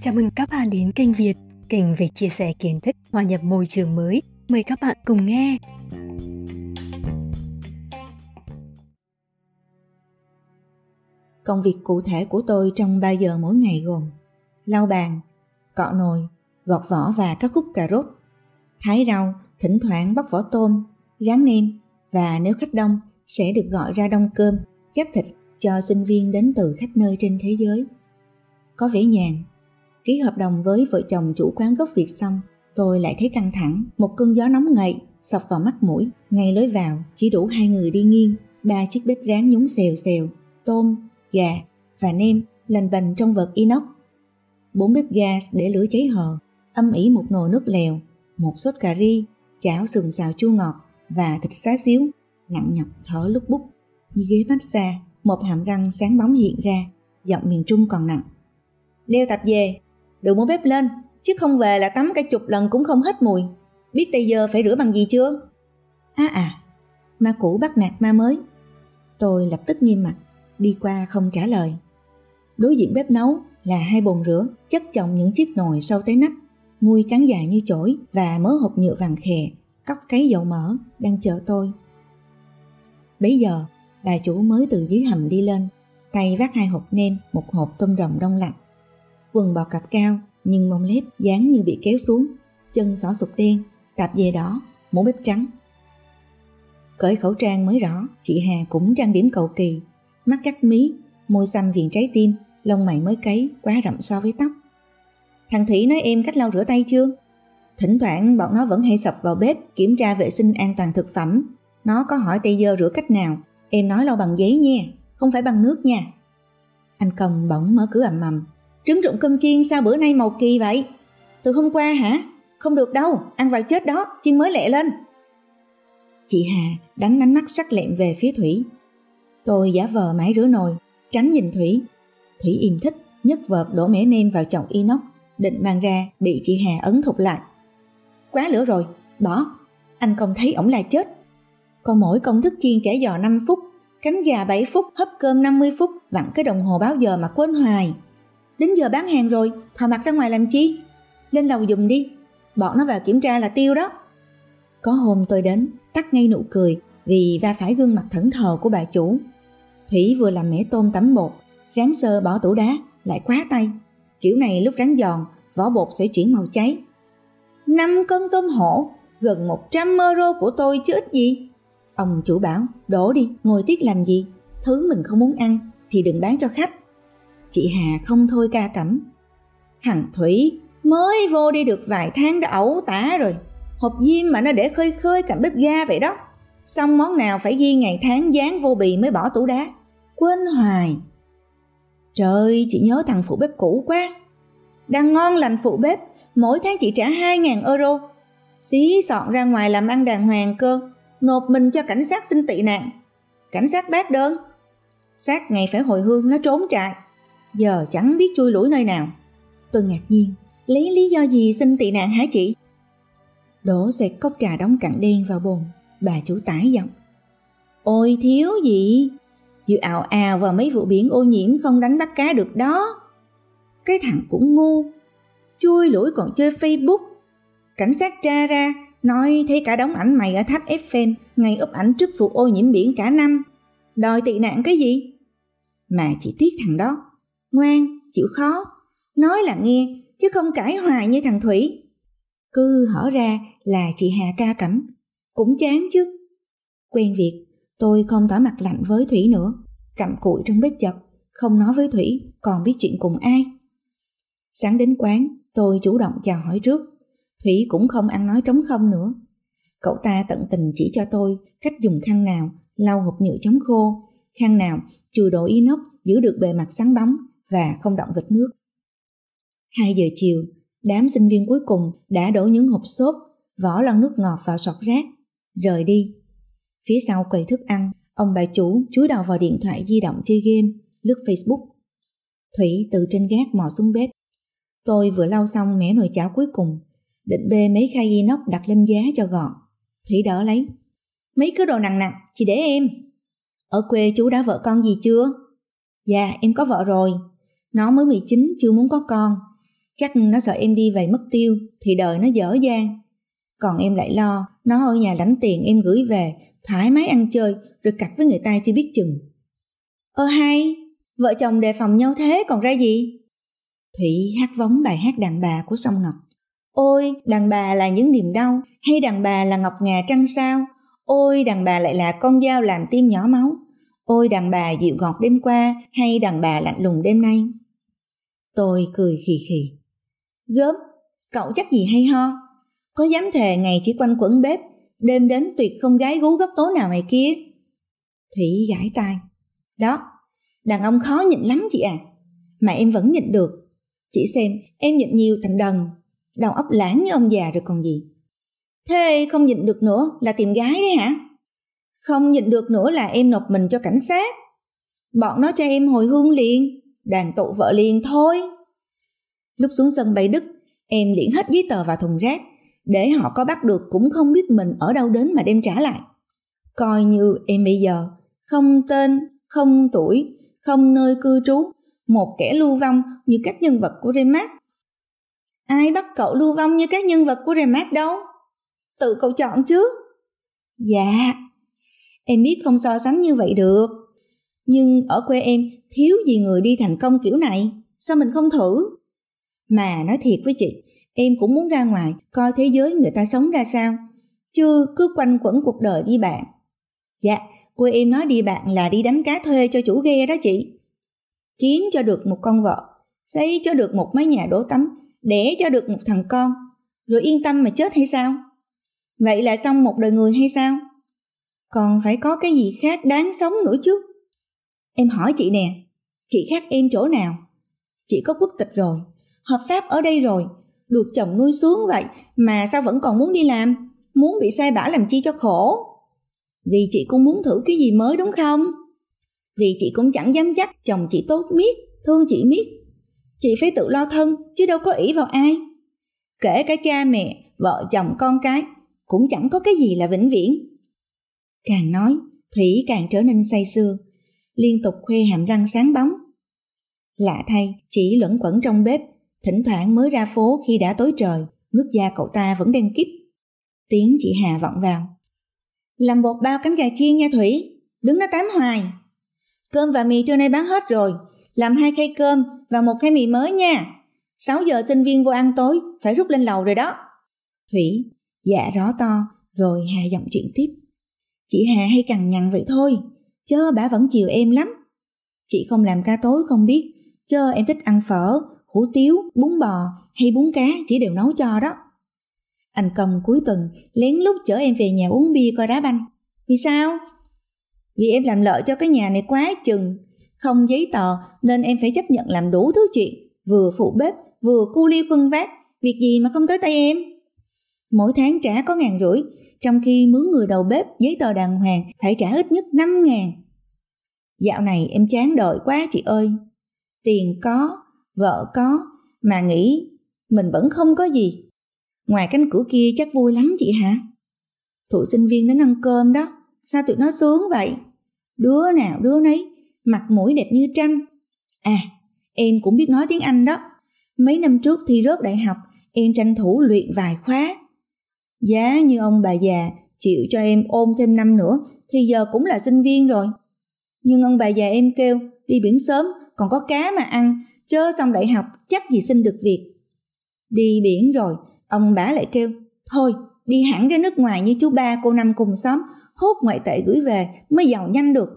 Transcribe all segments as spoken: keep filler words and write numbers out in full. Chào mừng các bạn đến kênh Việt, kênh về chia sẻ kiến thức, hòa nhập môi trường mới. Mời các bạn cùng nghe. Công việc cụ thể của tôi trong ba giờ mỗi ngày gồm lau bàn, cọ nồi, gọt vỏ và các khúc cà rốt, thái rau, thỉnh thoảng bóc vỏ tôm, rán nem và nếu khách đông sẽ được gọi ra đông cơm, ghép thịt cho sinh viên đến từ khắp nơi trên thế giới. Có vẻ nhàn. Ký hợp đồng với vợ chồng chủ quán gốc Việt xong, tôi lại thấy căng thẳng. Một cơn gió nóng ngậy xộc vào mắt mũi. Ngay lối vào chỉ đủ hai người đi nghiêng. Ba chiếc bếp rán nhúng xèo xèo tôm, gà và nem lành bành trong vợt inox, bốn bếp gas để lửa cháy hờ, âm ỉ một nồi nước lèo, một sốt cà ri, chảo sườn xào chua ngọt và thịt xá xíu. Nặng nhọc thở lúc bút như ghế massage. Một hàm răng sáng bóng hiện ra, giọng miền Trung còn nặng: đeo tập về, đừng muốn bếp lên, chứ không về là tắm cả chục lần cũng không hết mùi. Biết tay giờ phải rửa bằng gì chưa? Á à, à, ma cũ bắt nạt ma mới. Tôi lập tức nghiêm mặt, đi qua không trả lời. Đối diện bếp nấu là hai bồn rửa, chất chồng những chiếc nồi sâu tới nách, mui cán dài như chổi và mớ hộp nhựa vàng khè, cóc cái dầu mỡ đang chờ tôi. Bấy giờ, bà chủ mới từ dưới hầm đi lên, tay vác hai hộp nem, một hộp tôm rồng đông lạnh. Quần bò cạp cao nhưng mông lép dáng như bị kéo xuống, chân xỏ sụp đen, tạp dề đỏ, mũ bếp trắng. Cởi khẩu trang mới rõ, chị Hà cũng trang điểm cầu kỳ, mắt cắt mí, môi xăm viền trái tim, lông mày mới cấy, quá rậm so với tóc. Thằng Thủy nói em cách lau rửa tay chưa? Thỉnh thoảng bọn nó vẫn hay sập vào bếp kiểm tra vệ sinh an toàn thực phẩm. Nó có hỏi tay dơ rửa cách nào, em nói lau bằng giấy nha, không phải bằng nước nha. Anh Công bỗng mở cửa ầm ầm. Trứng trộn cơm chiên sao bữa nay màu kỳ vậy? Từ hôm qua hả? Không được đâu, ăn vào chết đó, chiên mới lẹ lên. Chị Hà đánh ánh mắt sắc lẹm về phía Thủy. Tôi giả vờ mãi rửa nồi, tránh nhìn Thủy. Thủy im thích, nhấc vợt đổ mẻ nem vào chậu inox, định mang ra bị chị Hà ấn thụt lại. Quá lửa rồi, bỏ, anh Công thấy ổng là chết. Còn mỗi công thức chiên chả giò năm phút, cánh gà bảy phút, hấp cơm năm mươi phút, vặn cái đồng hồ báo giờ mà quên hoài. Đến giờ bán hàng rồi, thò mặt ra ngoài làm chi? Lên lầu giùm đi, bọn nó vào kiểm tra là tiêu đó. Có hôm tôi đến, tắt ngay nụ cười vì va phải gương mặt thẫn thờ của bà chủ. Thủy vừa làm mẻ tôm tắm bột, ráng sơ bỏ tủ đá, lại quá tay. Kiểu này lúc ráng giòn, vỏ bột sẽ chuyển màu cháy. năm cân tôm hổ, gần một trăm euro của tôi chứ ít gì. Ông chủ bảo, đổ đi, ngồi tiếc làm gì? Thứ mình không muốn ăn thì đừng bán cho khách. Chị Hà không thôi ca cẩm. Thằng Thủy mới vô đi được vài tháng đã ẩu tả rồi. Hộp diêm mà nó để khơi khơi cạnh bếp ga vậy đó. Xong món nào phải ghi ngày tháng, dán vô bì mới bỏ tủ đá. Quên hoài. Trời, chị nhớ thằng phụ bếp cũ quá. Đang ngon lành phụ bếp, mỗi tháng chị trả hai nghìn euro. Xí sọn ra ngoài làm ăn đàng hoàng cơ. Nộp mình cho cảnh sát xin tị nạn. Cảnh sát bác đơn. Sát ngày phải hồi hương, nó trốn trại, giờ chẳng biết chui lủi nơi nào. Tôi ngạc nhiên, lấy lý do gì xin tị nạn hả chị? Đổ xẹt cốc trà đóng cặn đen vào bồn, bà chủ tải giọng. Ôi thiếu gì, dự ào ào vào mấy vụ biển ô nhiễm không đánh bắt cá được đó. Cái thằng cũng ngu, chui lủi còn chơi Facebook. Cảnh sát tra ra, nói thấy cả đống ảnh mày ở tháp Eiffel, ngày úp ảnh trước vụ ô nhiễm biển cả năm. Đòi tị nạn cái gì? Mà chỉ tiếc thằng đó. Ngoan, chịu khó, nói là nghe, chứ không cãi hoài như thằng Thủy. Cứ hở ra là chị Hà ca cẩm, cũng chán chứ. Quen việc, tôi không tỏ mặt lạnh với Thủy nữa, cặm cụi trong bếp chật, không nói với Thủy, còn biết chuyện cùng ai. Sáng đến quán, tôi chủ động chào hỏi trước, Thủy cũng không ăn nói trống không nữa. Cậu ta tận tình chỉ cho tôi cách dùng khăn nào lau hộp nhựa chống khô, khăn nào chùi đồ inox giữ được bề mặt sáng bóng và không động vệt nước. hai giờ chiều, đám sinh viên cuối cùng đã đổ những hộp xốp, vỏ lon nước ngọt vào sọt rác, rời đi. Phía sau quầy thức ăn, ông bà chủ chúi đầu vào điện thoại di động chơi game, lướt Facebook. Thủy từ trên gác mò xuống bếp. Tôi vừa lau xong mẻ nồi cháo cuối cùng, định bê mấy khay inox đặt lên giá cho gọn. Thủy đỡ lấy. Mấy cái đồ nặng nặng, chị để em. Ở quê chú đã vợ con gì chưa? Dạ, em có vợ rồi. Nó mới mười chín, chưa muốn có con. Chắc nó sợ em đi về mất tiêu thì đời nó dở dang. Còn em lại lo nó ở nhà lãnh tiền em gửi về, thoải mái ăn chơi rồi cặp với người ta chưa biết chừng. Ơ hay, vợ chồng đề phòng nhau thế còn ra gì? Thủy hát vóng bài hát đàn bà của Song Ngọc. Ôi, đàn bà là những niềm đau, hay đàn bà là ngọc ngà trăng sao? Ôi, đàn bà lại là con dao làm tim nhỏ máu. Ôi, đàn bà dịu ngọt đêm qua, hay đàn bà lạnh lùng đêm nay. Tôi cười khì khì. Gớm, cậu chắc gì hay ho. Có dám thề ngày chỉ quanh quẩn bếp, đêm đến tuyệt không gái gú gấp tố nào mày kia. Thủy gãi tai. Đó, đàn ông khó nhịn lắm chị à. Mà em vẫn nhịn được. Chị xem, em nhịn nhiều thành đần, đầu óc lãng như ông già rồi còn gì. Thế không nhịn được nữa là tìm gái đấy hả? Không nhịn được nữa là em nộp mình cho cảnh sát. Bọn nó cho em hồi hương liền, đoàn tụ vợ liền thôi. Lúc xuống sân Bay Đức, em liễn hết giấy tờ vào thùng rác, để họ có bắt được cũng không biết mình ở đâu đến mà đem trả lại. Coi như em bây giờ, không tên, không tuổi, không nơi cư trú, một kẻ lưu vong như các nhân vật của Remax. Ai bắt cậu lưu vong như các nhân vật của Remax đâu? Tự cậu chọn chứ. Dạ, em biết không so sánh như vậy được. Nhưng ở quê em thiếu gì người đi thành công kiểu này, sao mình không thử? Mà nói thiệt với chị, em cũng muốn ra ngoài coi thế giới người ta sống ra sao, chứ cứ quanh quẩn cuộc đời đi bạn. Dạ, quê em nói đi bạn là đi đánh cá thuê cho chủ ghe đó chị. Kiếm cho được một con vợ, xây cho được một mái nhà đổ tắm, đẻ cho được một thằng con, rồi yên tâm mà chết hay sao? Vậy là xong một đời người hay sao? Còn phải có cái gì khác đáng sống nữa chứ. Em hỏi chị nè, chị khác em chỗ nào? Chị có quốc tịch rồi, hợp pháp ở đây rồi, được chồng nuôi xuống vậy mà sao vẫn còn muốn đi làm, muốn bị sai bảo làm chi cho khổ? Vì chị cũng muốn thử cái gì mới đúng không? Vì chị cũng chẳng dám chắc chồng chị tốt miết, thương chị miết. Chị phải tự lo thân chứ đâu có ỷ vào ai. Kể cả cha mẹ, vợ chồng con cái cũng chẳng có cái gì là vĩnh viễn. Càng nói, Thủy càng trở nên say sưa, liên tục khoe hàm răng sáng bóng. Lạ thay, chỉ luẩn quẩn trong bếp, thỉnh thoảng mới ra phố khi đã tối trời, nước da cậu ta vẫn đen kíp. Tiếng chị Hà vọng vào. Làm bột bao cánh gà chiên nha Thủy, đứng đó tám hoài. Cơm và mì trưa nay bán hết rồi, làm hai khay cơm và một khay mì mới nha. sáu giờ sinh viên vô ăn tối, phải rút lên lầu rồi đó. Thủy dạ rõ to, rồi Hà giọng chuyện tiếp. Chị Hà hay cằn nhằn vậy thôi, chớ bà vẫn chiều em lắm. Chị không làm ca tối không biết, chớ em thích ăn phở, hủ tiếu, bún bò hay bún cá chỉ đều nấu cho đó. Anh Công cuối tuần lén lút chở em về nhà uống bia coi đá banh. Vì sao? Vì em làm lợi cho cái nhà này quá chừng, không giấy tờ nên em phải chấp nhận làm đủ thứ chuyện, vừa phụ bếp, vừa cu liêu khuân vác, việc gì mà không tới tay em. Mỗi tháng trả có ngàn rưỡi, trong khi mướn người đầu bếp giấy tờ đàng hoàng phải trả ít nhất năm ngàn. Dạo này em chán đợi quá chị ơi. Tiền có, vợ có, mà nghĩ mình vẫn không có gì. Ngoài cánh cửa kia chắc vui lắm chị hả? Tụi sinh viên đến ăn cơm đó, sao tụi nó sướng vậy? Đứa nào đứa nấy, mặt mũi đẹp như tranh. À, em cũng biết nói tiếng Anh đó. Mấy năm trước thi rớt đại học, em tranh thủ luyện vài khóa. Giá như ông bà già chịu cho em ôn thêm năm nữa thì giờ cũng là sinh viên rồi. Nhưng ông bà già em kêu đi biển sớm còn có cá mà ăn, chớ xong đại học chắc gì xin được việc. Đi biển rồi ông bà lại kêu thôi đi hẳn ra nước ngoài như chú ba cô năm cùng xóm, hốt ngoại tệ gửi về mới giàu nhanh được.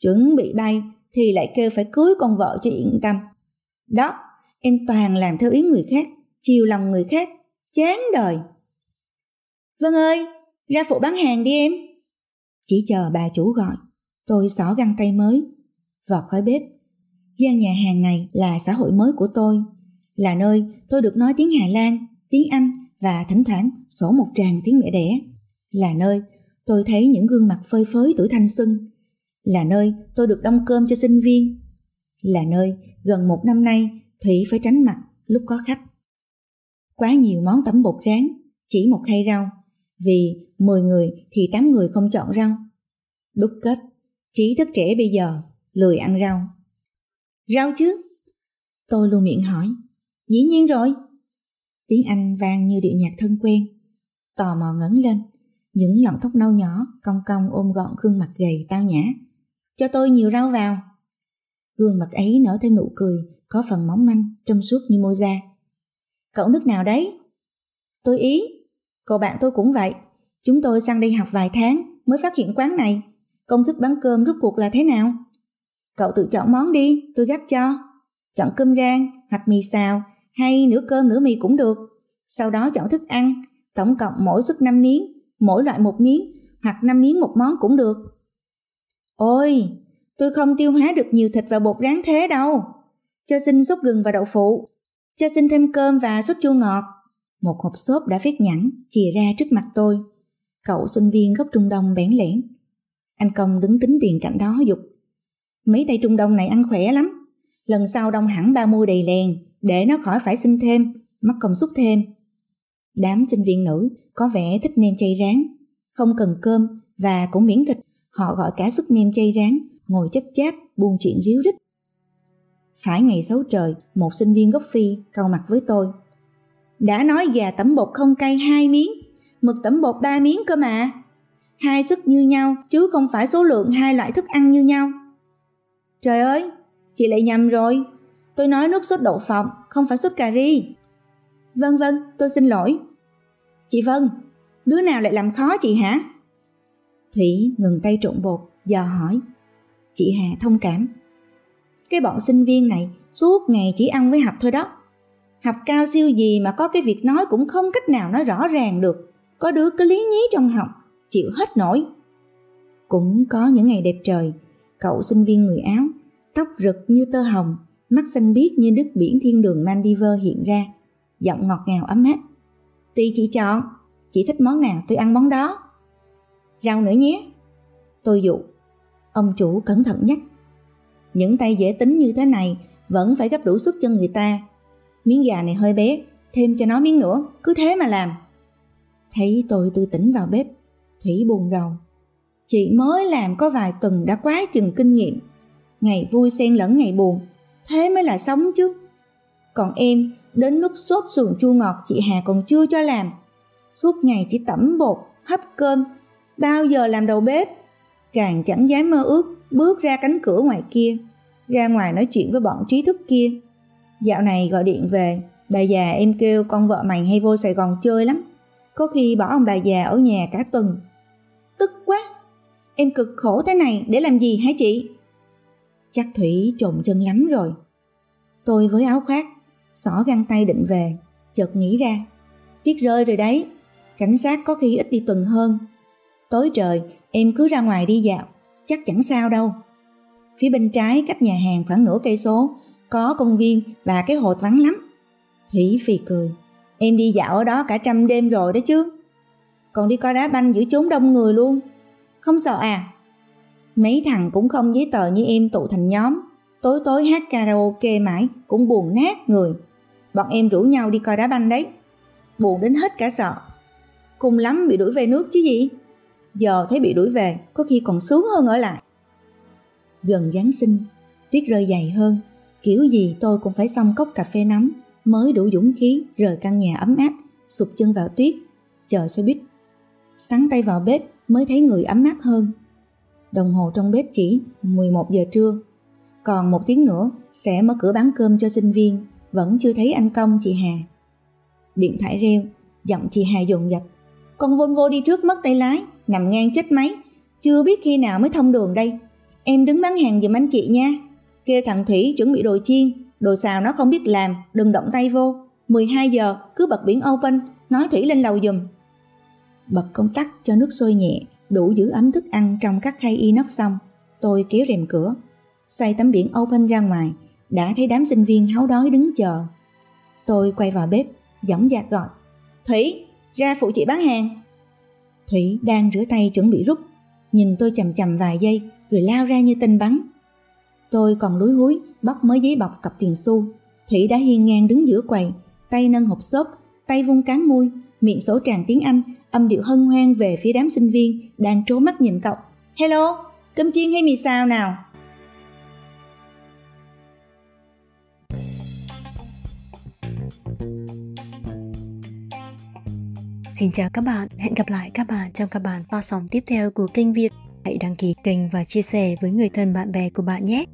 Chuẩn bị bay thì lại kêu phải cưới con vợ cho yên tâm. Đó, em toàn làm theo ý người khác, chiều lòng người khác, chán đời. Vân ơi, ra phụ bán hàng đi em. Chỉ chờ bà chủ gọi, tôi xỏ găng tay mới, vọt khỏi bếp. Gian nhà hàng này là xã hội mới của tôi, là nơi tôi được nói tiếng Hà Lan, tiếng Anh và thỉnh thoảng sổ một tràng tiếng mẹ đẻ. Là nơi tôi thấy những gương mặt phơi phới tuổi thanh xuân. Là nơi tôi được đong cơm cho sinh viên. Là nơi gần một năm nay Thủy phải tránh mặt lúc có khách. Quá nhiều món tẩm bột rán, chỉ một khay rau, vì mười người thì tám người không chọn rau. Đúc kết, trí thức trẻ bây giờ lười ăn rau. Rau chứ? Tôi luôn miệng hỏi. Dĩ nhiên rồi. Tiếng Anh vang như điệu nhạc thân quen. Tò mò ngẩng lên, những lọn tóc nâu nhỏ cong cong ôm gọn gương mặt gầy tao nhã. Cho tôi nhiều rau vào. Gương mặt ấy nở thêm nụ cười có phần mỏng manh, trong suốt như mô da. Cậu nước nào đấy? Tôi Ý. Cậu bạn tôi cũng vậy. Chúng tôi sang đây học vài tháng mới phát hiện quán này. Công thức bán cơm rốt cuộc là thế nào? Cậu tự chọn món đi, tôi gắp cho. Chọn cơm rang hoặc mì xào, hay nửa cơm nửa mì cũng được. Sau đó chọn thức ăn, tổng cộng mỗi suất năm miếng, mỗi loại một miếng, hoặc năm miếng một món cũng được. Ôi, tôi không tiêu hóa được nhiều thịt và bột rán thế đâu. Cho xin sốt gừng và đậu phụ. Cho xin thêm cơm và sốt chua ngọt. Một hộp xốp đã viết nhẵn chìa ra trước mặt tôi. Cậu sinh viên gốc Trung Đông bẽn lẽn. Anh Công đứng tính tiền cạnh đó dục. Mấy tay Trung Đông này ăn khỏe lắm. Lần sau đông hẳn ba mua đầy lèn, để nó khỏi phải xin thêm, mắc công suất thêm. Đám sinh viên nữ có vẻ thích nem chay rán, không cần cơm và cũng miễn thịt. Họ gọi cả súp nem chay rán, ngồi chắp cháp, buôn chuyện ríu rít. Phải ngày xấu trời, một sinh viên gốc Phi cau mặt với tôi. Đã nói gà tẩm bột không cay hai miếng, mực tẩm bột ba miếng cơ mà. Hai suất như nhau, chứ không phải số lượng hai loại thức ăn như nhau. Trời ơi, chị lại nhầm rồi. Tôi nói nước sốt đậu phộng, không phải sốt cà ri. Vâng vâng, tôi xin lỗi. Chị Vân, đứa nào lại làm khó chị hả? Thủy ngừng tay trộn bột, dò hỏi. Chị Hà thông cảm. Cái bọn sinh viên này suốt ngày chỉ ăn với học thôi đó. Học cao siêu gì mà có cái việc nói cũng không cách nào nói rõ ràng được. Có đứa cứ lý nhí trong học, chịu hết nổi. Cũng có những ngày đẹp trời, cậu sinh viên người Áo, tóc rực như tơ hồng, mắt xanh biếc như nước biển thiên đường Maldives hiện ra, giọng ngọt ngào ấm áp. Tùy chị chọn, chị thích món nào tôi ăn món đó. Rau nữa nhé, tôi dụ. Ông chủ cẩn thận nhắc. Những tay dễ tính như thế này vẫn phải gấp đủ suất cho người ta. Miếng gà này hơi bé, thêm cho nó miếng nữa, cứ thế mà làm. Thấy tôi tư tỉnh vào bếp, Thủy buồn rầu. Chị mới làm có vài tuần đã quá chừng kinh nghiệm. Ngày vui xen lẫn ngày buồn, thế mới là sống chứ. Còn em, đến lúc sốt sườn chua ngọt chị Hà còn chưa cho làm. Suốt ngày chỉ tẩm bột, hấp cơm, bao giờ làm đầu bếp. Càng chẳng dám mơ ước bước ra cánh cửa ngoài kia, ra ngoài nói chuyện với bọn trí thức kia. Dạo này gọi điện về, bà già em kêu con vợ mày hay vô Sài Gòn chơi lắm. Có khi bỏ ông bà già ở nhà cả tuần. Tức quá, em cực khổ thế này để làm gì hả chị? Chắc Thủy trộn chân lắm rồi. Tôi với áo khoác, xỏ găng tay định về, chợt nghĩ ra. Tiếc rơi rồi đấy, cảnh sát có khi ít đi tuần hơn. Tối trời, em cứ ra ngoài đi dạo, chắc chẳng sao đâu. Phía bên trái cách nhà hàng khoảng nửa cây số, có công viên và cái hồ vắng lắm. Thủy phì cười. Em đi dạo ở đó cả trăm đêm rồi đó chứ. Còn đi coi đá banh giữa chốn đông người luôn. Không sợ à? Mấy thằng cũng không giấy tờ như em tụ thành nhóm. Tối tối hát karaoke mãi cũng buồn nát người. Bọn em rủ nhau đi coi đá banh đấy. Buồn đến hết cả sợ. Cùng lắm bị đuổi về nước chứ gì. Giờ thấy bị đuổi về có khi còn sướng hơn ở lại. Gần Giáng sinh, tuyết rơi dày hơn. Kiểu gì tôi cũng phải xông cốc cà phê nóng mới đủ dũng khí rời căn nhà ấm áp, sụp chân vào tuyết, chờ xe buýt. Sáng tay vào bếp mới thấy người ấm áp hơn. Đồng hồ trong bếp chỉ mười một giờ trưa. Còn một tiếng nữa sẽ mở cửa bán cơm cho sinh viên. Vẫn chưa thấy anh Công, chị Hà. Điện thoại reo, giọng chị Hà dồn dập. Con Volvo đi trước mất tay lái, nằm ngang chết máy. Chưa biết khi nào mới thông đường đây. Em đứng bán hàng giùm anh chị nha. Kêu thằng Thủy chuẩn bị đồ chiên, đồ xào nó không biết làm, đừng động tay vô. mười hai giờ cứ bật biển open, nói Thủy lên lầu giùm. Bật công tắc cho nước sôi nhẹ, đủ giữ ấm thức ăn trong các khay inox xong. Tôi kéo rèm cửa, xoay tấm biển open ra ngoài, đã thấy đám sinh viên háu đói đứng chờ. Tôi quay vào bếp, dõng dạc gọi. Thủy, ra phụ chị bán hàng. Thủy đang rửa tay chuẩn bị rút, nhìn tôi chằm chằm vài giây rồi lao ra như tên bắn. Tôi còn lúi húi bóc mới giấy bọc cặp tiền xu, Thủy đã hiên ngang đứng giữa quầy, tay nâng hộp xốp, tay vung cán mui, miệng sổ tràng tiếng Anh, âm điệu hân hoan về phía đám sinh viên đang trố mắt nhìn cậu. Hello, cơm chiên hay mì xào nào? Xin chào các bạn, hẹn gặp lại các bạn trong các bản phát sóng tiếp theo của kênh Việt. Hãy đăng ký kênh và chia sẻ với người thân bạn bè của bạn nhé.